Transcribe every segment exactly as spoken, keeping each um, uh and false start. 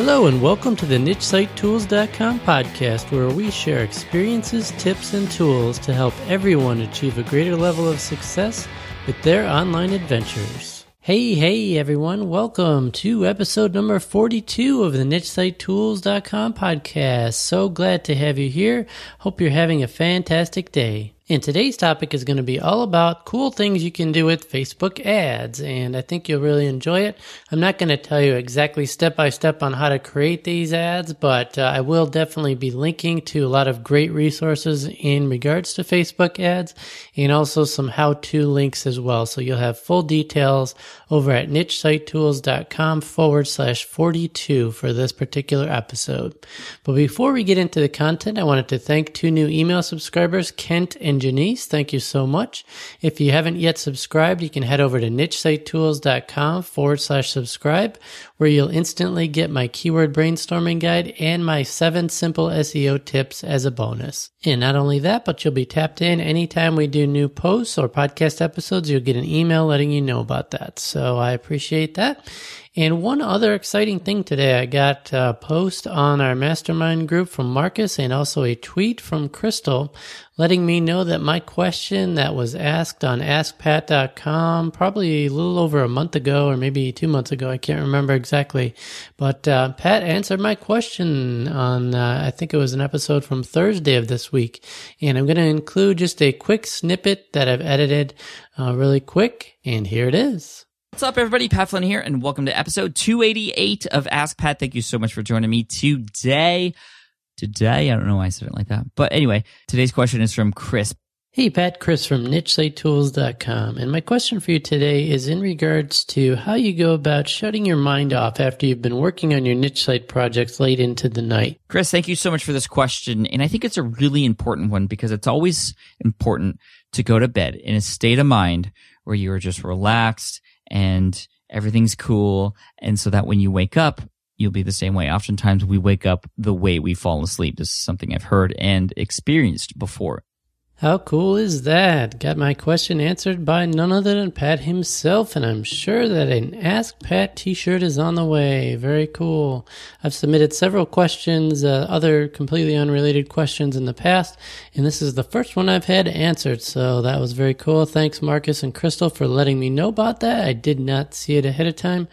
Hello and welcome to the Niche Site Tools dot com podcast, where we share experiences, tips, and tools to help everyone achieve a greater level of success with their online adventures. Hey, hey everyone, welcome to episode number forty-two of the Niche Site Tools dot com podcast. So glad to have you here. Hope you're having a fantastic day. And today's topic is going to be all about cool things you can do with Facebook ads, and I think you'll really enjoy it. I'm not going to tell you exactly step-by-step on how to create these ads, but uh, I will definitely be linking to a lot of great resources in regards to Facebook ads, and also some how-to links as well. So you'll have full details over at niche site tools dot com forward slash 42 for this particular episode. But before we get into the content, I wanted to thank two new email subscribers, Kent and Janice. Thank you so much. If you haven't yet subscribed, you can head over to niche site tools dot com forward slash subscribe, where you'll instantly get my keyword brainstorming guide and my seven simple S E O tips as a bonus. And not only that, but you'll be tapped in anytime we do new posts or podcast episodes. You'll get an email letting you know about that. So I appreciate that. And one other exciting thing today, I got a post on our mastermind group from Marcus and also a tweet from Crystal letting me know that my question that was asked on ask pat dot com probably a little over a month ago or maybe two months ago, I can't remember exactly, but uh, Pat answered my question on, uh, I think it was an episode from Thursday of this week, and I'm going to include just a quick snippet that I've edited uh, really quick, and here it is. What's up, everybody? Pat Flynn here, and welcome to episode two eighty-eight of Ask Pat. Thank you so much for joining me today. Today, I don't know why I said it like that. But anyway, today's question is from Chris. Hey, Pat, Chris from niche site tools dot com. And my question for you today is in regards to how you go about shutting your mind off after you've been working on your niche site projects late into the night. Chris, thank you so much for this question. And I think it's a really important one because it's always important to go to bed in a state of mind where you are just relaxed and everything's cool, and so that when you wake up, you'll be the same way. Oftentimes, we wake up the way we fall asleep. This is something I've heard and experienced before. How cool is that? Got my question answered by none other than Pat himself, and I'm sure that an Ask Pat t-shirt is on the way. Very cool. I've submitted several questions, uh, other completely unrelated questions in the past, and this is the first one I've had answered, so that was very cool. Thanks, Marcus and Crystal, for letting me know about that. I did not see it ahead of time,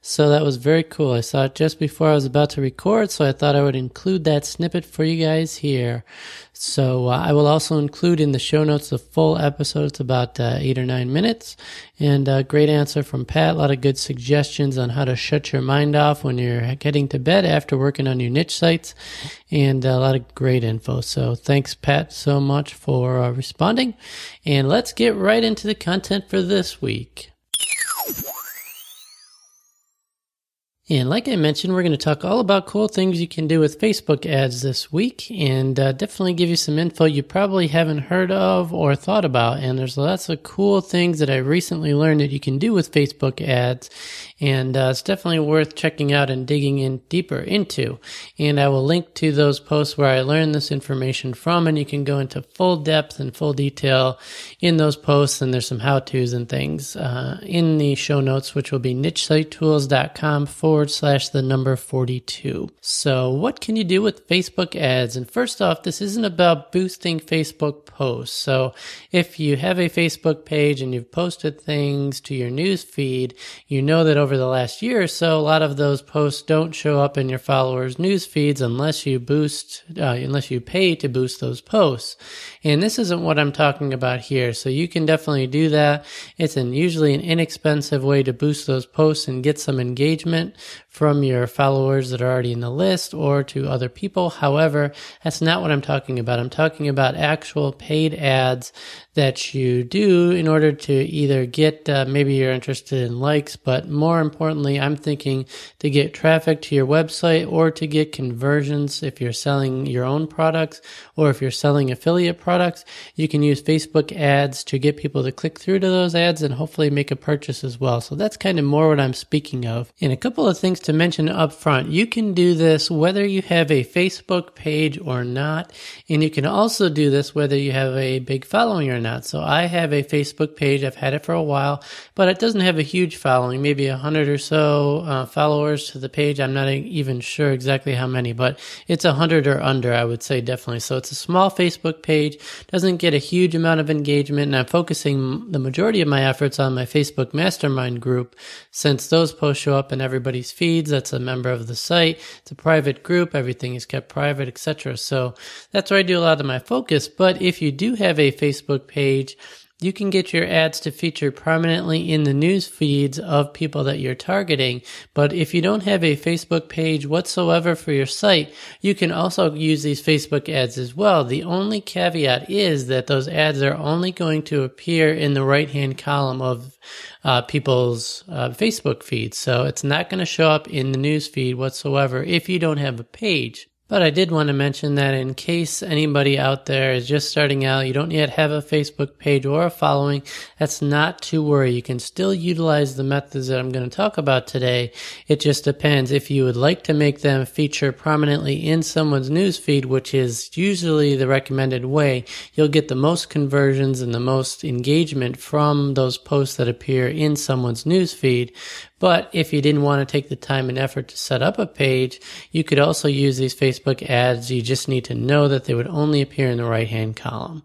so that was very cool. I saw it just before I was about to record, so I thought I would include that snippet for you guys here. So uh, I will also include in the show notes the full episode. It's about uh, eight or nine minutes. And a great answer from Pat. A lot of good suggestions on how to shut your mind off when you're getting to bed after working on your niche sites. And a lot of great info. So thanks, Pat, so much for uh, responding. And let's get right into the content for this week. And like I mentioned, we're going to talk all about cool things you can do with Facebook ads this week, and uh, definitely give you some info you probably haven't heard of or thought about. And there's lots of cool things that I recently learned that you can do with Facebook ads, and uh, it's definitely worth checking out and digging in deeper into. And I will link to those posts where I learned this information from, and you can go into full depth and full detail in those posts, and there's some how-tos and things uh, in the show notes, which will be niche site tools dot com forward slash the number forty-two. So what can you do with Facebook ads? And first off, this isn't about boosting Facebook posts. So if you have a Facebook page and you've posted things to your news feed, you know that over the last year or so, a lot of those posts don't show up in your followers' news feeds unless you boost, uh, unless you pay to boost those posts. And this isn't what I'm talking about here. So you can definitely do that. It's an, usually an inexpensive way to boost those posts and get some engagement from your followers that are already in the list or to other people. However, that's not what I'm talking about. I'm talking about actual paid ads that you do in order to either get, uh, maybe you're interested in likes, but more importantly, I'm thinking to get traffic to your website or to get conversions if you're selling your own products or if you're selling affiliate products. You can use Facebook ads to get people to click through to those ads and hopefully make a purchase as well. So that's kind of more what I'm speaking of. And a couple of of things to mention up front. You can do this whether you have a Facebook page or not, and you can also do this whether you have a big following or not. So I have a Facebook page. I've had it for a while, but it doesn't have a huge following, maybe a hundred or so uh, followers to the page. I'm not even sure exactly how many, but it's a hundred or under, I would say, definitely. So it's a small Facebook page, doesn't get a huge amount of engagement, and I'm focusing the majority of my efforts on my Facebook Mastermind group, since those posts show up in everybody's feeds. That's a member of the site. It's a private group. Everything is kept private, et cetera. So that's where I do a lot of my focus. But if you do have a Facebook page, you can get your ads to feature prominently in the news feeds of people that you're targeting. But if you don't have a Facebook page whatsoever for your site, you can also use these Facebook ads as well. The only caveat is that those ads are only going to appear in the right-hand column of uh, people's uh, Facebook feeds. So it's not going to show up in the news feed whatsoever if you don't have a page. But I did want to mention that in case anybody out there is just starting out, you don't yet have a Facebook page or a following, that's not to worry. You can still utilize the methods that I'm going to talk about today. It just depends if you would like to make them feature prominently in someone's newsfeed, which is usually the recommended way. You'll get the most conversions and the most engagement from those posts that appear in someone's newsfeed. But if you didn't want to take the time and effort to set up a page, you could also use these Facebook ads. You just need to know that they would only appear in the right-hand column.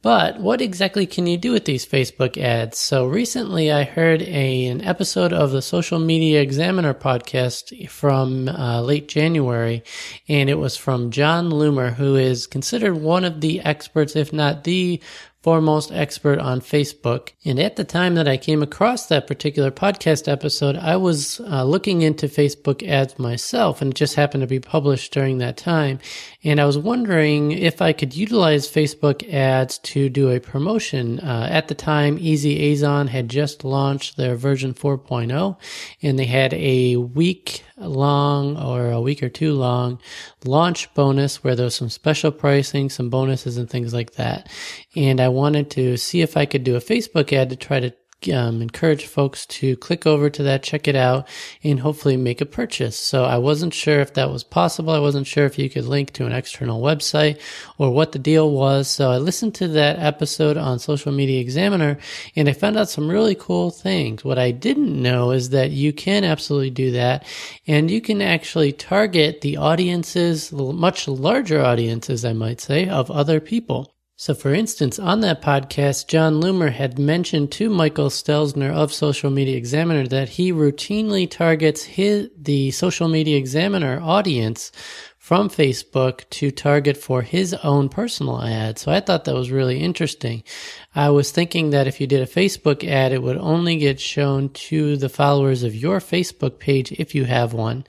But what exactly can you do with these Facebook ads? So recently I heard a, an episode of the Social Media Examiner podcast from uh, late January, and it was from John Loomer, who is considered one of the experts, if not the foremost expert on Facebook. And at the time that I came across that particular podcast episode, I was uh, looking into Facebook ads myself, and it just happened to be published during that time. And I was wondering if I could utilize Facebook ads to do a promotion. Uh, at the time, EasyAzon had just launched their version four point oh, and they had a week long or a week or two long launch bonus where there was some special pricing, some bonuses and things like that. And I I wanted to see if I could do a Facebook ad to try to um, encourage folks to click over to that, check it out, and hopefully make a purchase. So I wasn't sure if that was possible. I wasn't sure if you could link to an external website or what the deal was. So I listened to that episode on Social Media Examiner, and I found out some really cool things. What I didn't know is that you can absolutely do that, and you can actually target the audiences, much larger audiences, I might say, of other people. So for instance, on that podcast, John Loomer had mentioned to Michael Stelzner of Social Media Examiner that he routinely targets his, the Social Media Examiner audience from Facebook to target for his own personal ad. So I thought that was really interesting. I was thinking that if you did a Facebook ad, it would only get shown to the followers of your Facebook page if you have one.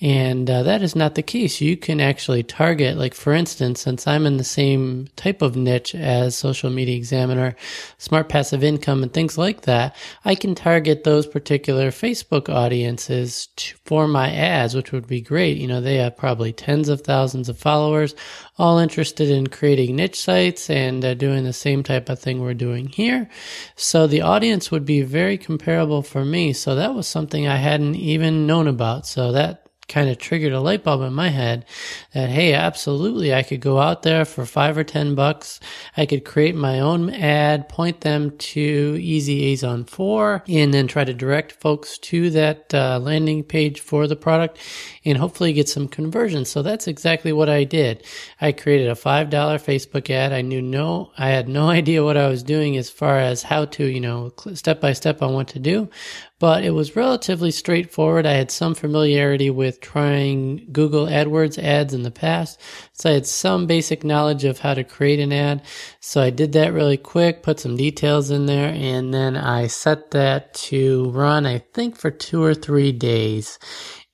And uh, that is not the case. You can actually target, like for instance, since I'm in the same type of niche as Social Media Examiner, Smart Passive Income, and things like that, I can target those particular Facebook audiences to, for my ads, which would be great. You know, they have probably tens of thousands of followers, all interested in creating niche sites and uh, doing the same type of thing we're doing here. So the audience would be very comparable for me. So that was something I hadn't even known about. So that kind of triggered a light bulb in my head that, hey, absolutely, I could go out there for five or ten bucks. I could create my own ad, point them to EasyAzon four, and then try to direct folks to that uh, landing page for the product and hopefully get some conversions. So that's exactly what I did. I created a five dollar Facebook ad. I knew no, I had no idea what I was doing as far as how to, you know, step by step on what to do. But it was relatively straightforward. I had some familiarity with trying Google AdWords ads in the past, so I had some basic knowledge of how to create an ad. So I did that really quick, put some details in there, and then I set that to run, I think, for two or three days.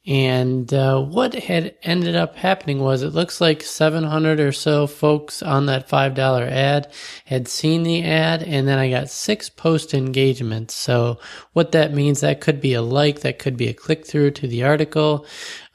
And uh, what had ended up happening was it looks like seven hundred or so folks on that five dollar ad had seen the ad, and then I got six post engagements. So what that means, that could be a like, that could be a click through to the article,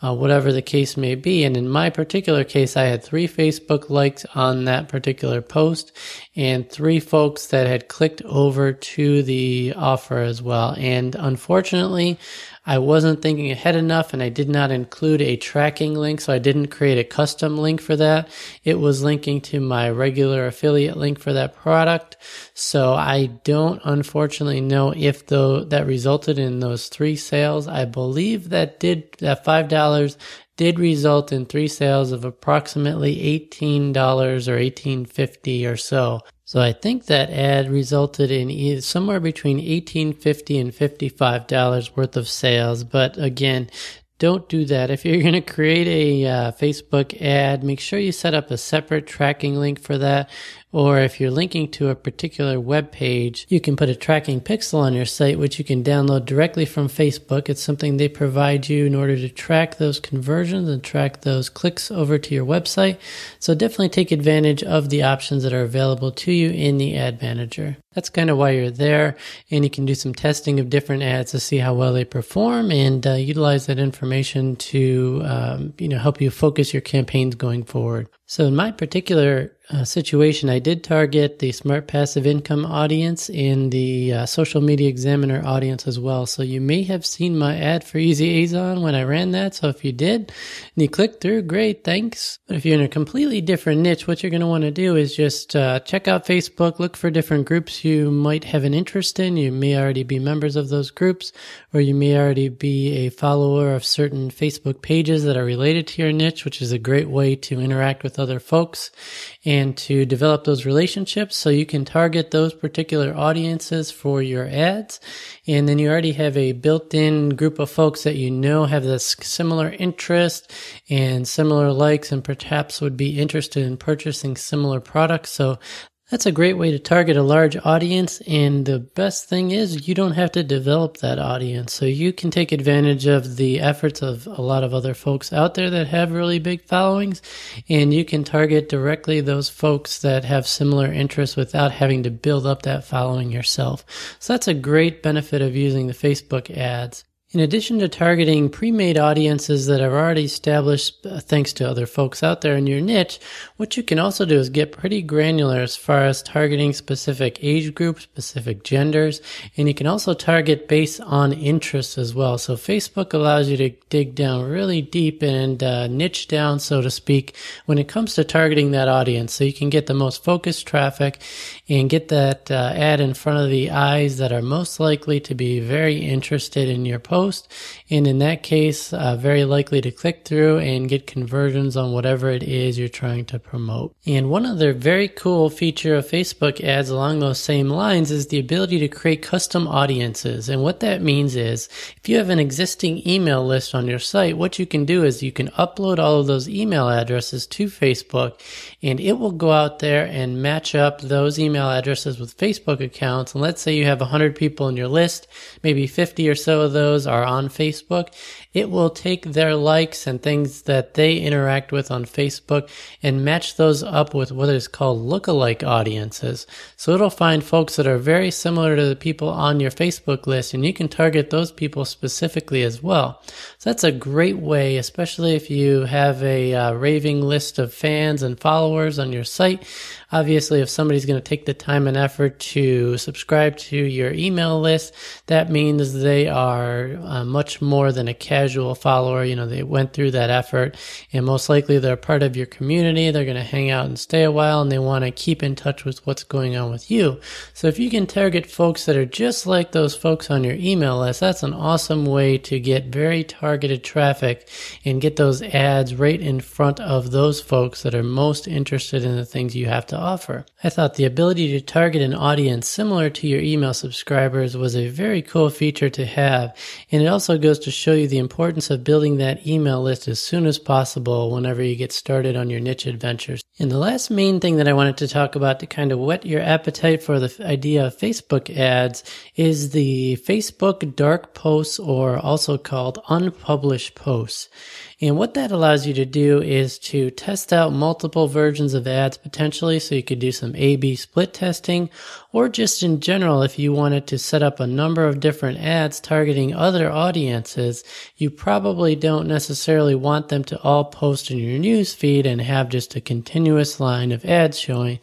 uh, whatever the case may be. And in my particular case, I had three Facebook likes on that particular post and three folks that had clicked over to the offer as well. And unfortunately, I wasn't thinking ahead enough and I did not include a tracking link, so I didn't create a custom link for that. It was linking to my regular affiliate link for that product. So I don't unfortunately know if though that resulted in those three sales. I believe that did that five dollars did result in three sales of approximately eighteen dollars or eighteen fifty or so. So I think that ad resulted in somewhere between eighteen fifty and fifty-five dollars worth of sales. But again, don't do that. If you're going to create a uh, Facebook ad, make sure you set up a separate tracking link for that. Or if you're linking to a particular web page, you can put a tracking pixel on your site, which you can download directly from Facebook. It's something they provide you in order to track those conversions and track those clicks over to your website. So definitely take advantage of the options that are available to you in the ad manager. That's kind of why you're there, and you can do some testing of different ads to see how well they perform and uh, utilize that information to um, you know, help you focus your campaigns going forward. So in my particular uh, situation, I did target the Smart Passive Income audience and the uh, Social Media Examiner audience as well. So you may have seen my ad for EasyAzon when I ran that. So if you did and you clicked through, great, thanks. But if you're in a completely different niche, what you're going to want to do is just uh, check out Facebook, look for different groups you might have an interest in. You may already be members of those groups, or you may already be a follower of certain Facebook pages that are related to your niche, which is a great way to interact with other folks and to develop those relationships, so you can target those particular audiences for your ads. And then you already have a built-in group of folks that you know have this similar interest and similar likes and perhaps would be interested in purchasing similar products. So that's a great way to target a large audience, and the best thing is you don't have to develop that audience. So you can take advantage of the efforts of a lot of other folks out there that have really big followings, and you can target directly those folks that have similar interests without having to build up that following yourself. So that's a great benefit of using the Facebook ads. In addition to targeting pre-made audiences that are already established thanks to other folks out there in your niche, what you can also do is get pretty granular as far as targeting specific age groups, specific genders, and you can also target based on interests as well. So Facebook allows you to dig down really deep and uh, niche down, so to speak, when it comes to targeting that audience. So you can get the most focused traffic and get that uh, ad in front of the eyes that are most likely to be very interested in your post. And in that case, uh, very likely to click through and get conversions on whatever it is you're trying to promote. And one other very cool feature of Facebook ads along those same lines is the ability to create custom audiences. And what that means is if you have an existing email list on your site, what you can do is you can upload all of those email addresses to Facebook, and it will go out there and match up those email addresses with Facebook accounts. And let's say you have one hundred people in your list, maybe fifty or so of those are on Facebook. It will take their likes and things that they interact with on Facebook and match those up with what is called lookalike audiences. So it'll find folks that are very similar to the people on your Facebook list, and you can target those people specifically as well. So that's a great way, especially if you have a uh, raving list of fans and followers on your site. Obviously, if somebody's going to take the time and effort to subscribe to your email list, that means they are uh, much more than a casual follower. You know, they went through that effort, and most likely they're part of your community. They're going to hang out and stay a while, and they want to keep in touch with what's going on with you. So if you can target folks that are just like those folks on your email list, that's an awesome way to get very targeted traffic and get those ads right in front of those folks that are most interested in the things you have to offer. I thought the ability to target an audience similar to your email subscribers was a very cool feature to have, and it also goes to show you the importance of building that email list as soon as possible whenever you get started on your niche adventures. And the last main thing that I wanted to talk about to kind of whet your appetite for the idea of Facebook ads is the Facebook dark posts, or also called unpublished posts. And what that allows you to do is to test out multiple versions of ads potentially, so you could do some A B split testing, or just in general, if you wanted to set up a number of different ads targeting other audiences, you probably don't necessarily want them to all post in your news feed and have just a continuous line of ads showing.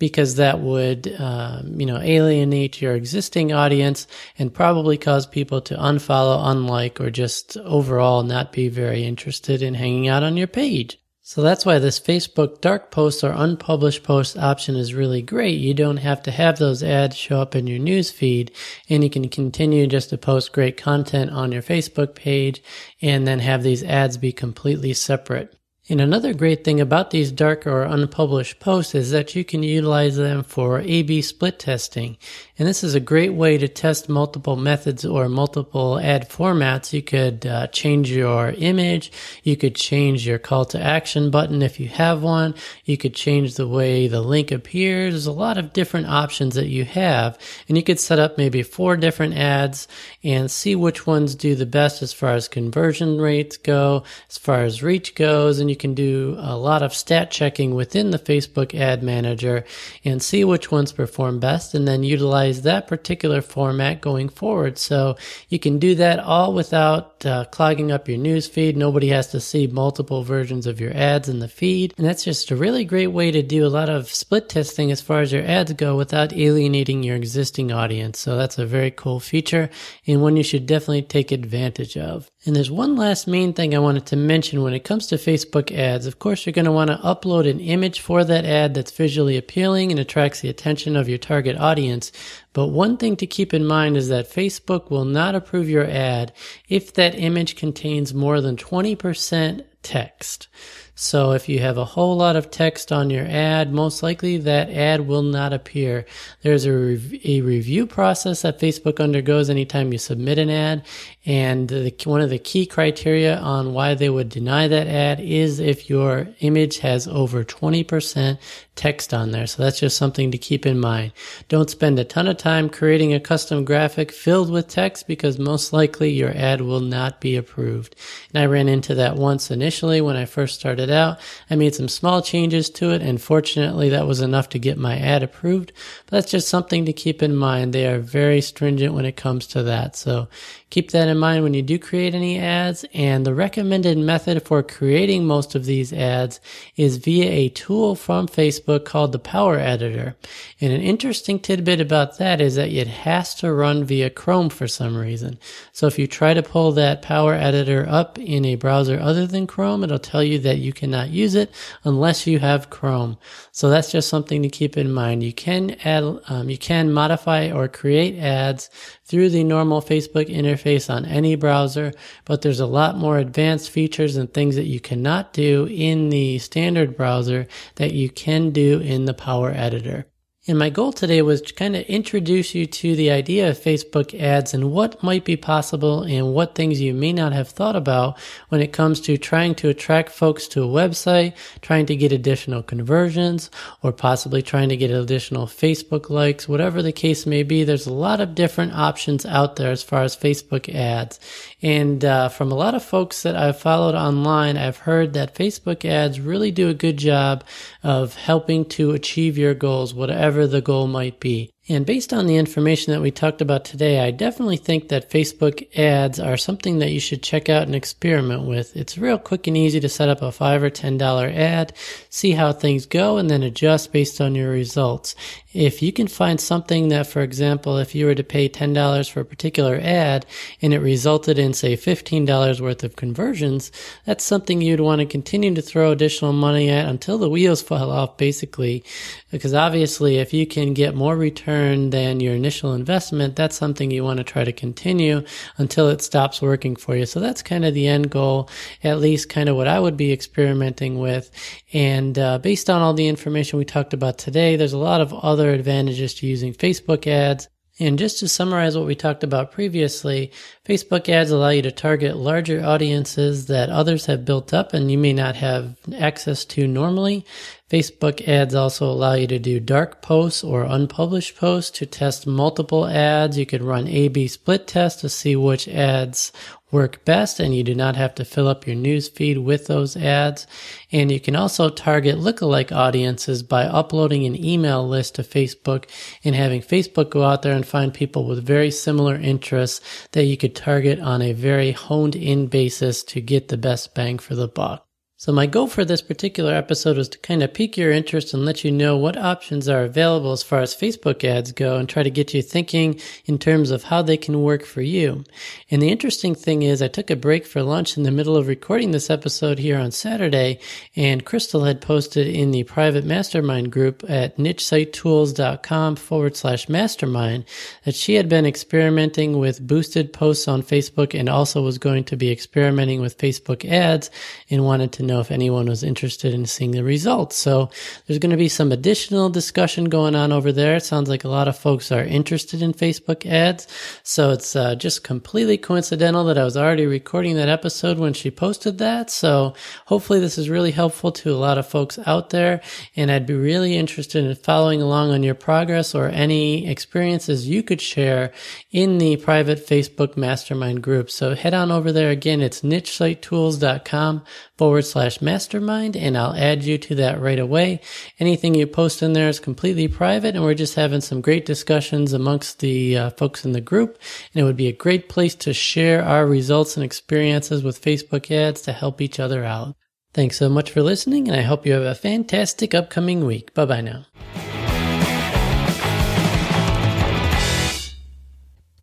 because that would, um, you know, alienate your existing audience and probably cause people to unfollow, unlike, or just overall not be very interested in hanging out on your page. So that's why this Facebook dark post or unpublished post option is really great. You don't have to have those ads show up in your news feed, and you can continue just to post great content on your Facebook page and then have these ads be completely separate. And another great thing about these dark or unpublished posts is that you can utilize them for A B split testing. And this is a great way to test multiple methods or multiple ad formats. You could uh, change your image. You could change your call to action button if you have one. You could change the way the link appears. There's a lot of different options that you have. And you could set up maybe four different ads and see which ones do the best as far as conversion rates go, as far as reach goes. And you can do a lot of stat checking within the Facebook ad manager and see which ones perform best and then utilize that particular format going forward. So you can do that all without uh, clogging up your news feed. Nobody has to see multiple versions of your ads in the feed. And that's just a really great way to do a lot of split testing as far as your ads go without alienating your existing audience. So that's a very cool feature and one you should definitely take advantage of. And there's one last main thing I wanted to mention when it comes to Facebook ads. Of course, you're going to want to upload an image for that ad that's visually appealing and attracts the attention of your target audience. But one thing to keep in mind is that Facebook will not approve your ad if that image contains more than twenty percent text. So if you have a whole lot of text on your ad, most likely that ad will not appear. There's a, rev- a review process that Facebook undergoes anytime you submit an ad, and the, one of the key criteria on why they would deny that ad is if your image has over twenty percent text on there. So that's just something to keep in mind. Don't spend a ton of time creating a custom graphic filled with text because most likely your ad will not be approved. And I ran into that once initially when I first started out. I made some small changes to it, and fortunately that was enough to get my ad approved. But that's just something to keep in mind. They are very stringent when it comes to that. So keep that in mind when you do create any ads. And the recommended method for creating most of these ads is via a tool from Facebook called the Power Editor. And an interesting tidbit about that is that it has to run via Chrome for some reason. So if you try to pull that Power Editor up in a browser other than Chrome, it'll tell you that you cannot use it unless you have Chrome. So that's just something to keep in mind. You can add, um, you can modify or create ads through the normal Facebook interface on any browser, but there's a lot more advanced features and things that you cannot do in the standard browser that you can do in the Power Editor. And my goal today was to kind of introduce you to the idea of Facebook ads and what might be possible and what things you may not have thought about when it comes to trying to attract folks to a website, trying to get additional conversions, or possibly trying to get additional Facebook likes, whatever the case may be. There's a lot of different options out there as far as Facebook ads. And uh, from a lot of folks that I've followed online, I've heard that Facebook ads really do a good job of helping to achieve your goals, whatever the goal might be. And based on the information that we talked about today, I definitely think that Facebook ads are something that you should check out and experiment with. It's real quick and easy to set up a five dollars or ten dollars ad, see how things go, and then adjust based on your results. If you can find something that, for example, if you were to pay ten dollars for a particular ad and it resulted in, say, fifteen dollars worth of conversions, that's something you'd want to continue to throw additional money at until the wheels fall off, basically. Because obviously, if you can get more return than your initial investment, that's something you want to try to continue until it stops working for you. So that's kind of the end goal, at least kind of what I would be experimenting with. And uh, based on all the information we talked about today, there's a lot of other advantages to using Facebook ads. And just to summarize what we talked about previously, Facebook ads allow you to target larger audiences that others have built up and you may not have access to normally. Facebook ads also allow you to do dark posts or unpublished posts to test multiple ads. You could run A B split tests to see which ads work best, and you do not have to fill up your news feed with those ads. And you can also target lookalike audiences by uploading an email list to Facebook and having Facebook go out there and find people with very similar interests that you could target on a very honed in basis to get the best bang for the buck. So my goal for this particular episode was to kind of pique your interest and let you know what options are available as far as Facebook ads go and try to get you thinking in terms of how they can work for you. And the interesting thing is I took a break for lunch in the middle of recording this episode here on Saturday, and Crystal had posted in the private mastermind group at niche site tools dot com forward slash mastermind that she had been experimenting with boosted posts on Facebook and also was going to be experimenting with Facebook ads and wanted to know if anyone was interested in seeing the results. So there's going to be some additional discussion going on over there. It sounds like a lot of folks are interested in Facebook ads. So it's uh, just completely coincidental that I was already recording that episode when she posted that. So hopefully this is really helpful to a lot of folks out there. And I'd be really interested in following along on your progress or any experiences you could share in the private Facebook mastermind group. So head on over there. Again, it's niche site tools dot com forward slash mastermind, and I'll add you to that right away. Anything you post in there is completely private, and we're just having some great discussions amongst the uh, folks in the group, and it would be a great place to share our results and experiences with Facebook ads to help each other out. Thanks so much for listening, and I hope you have a fantastic upcoming week. Bye-bye now.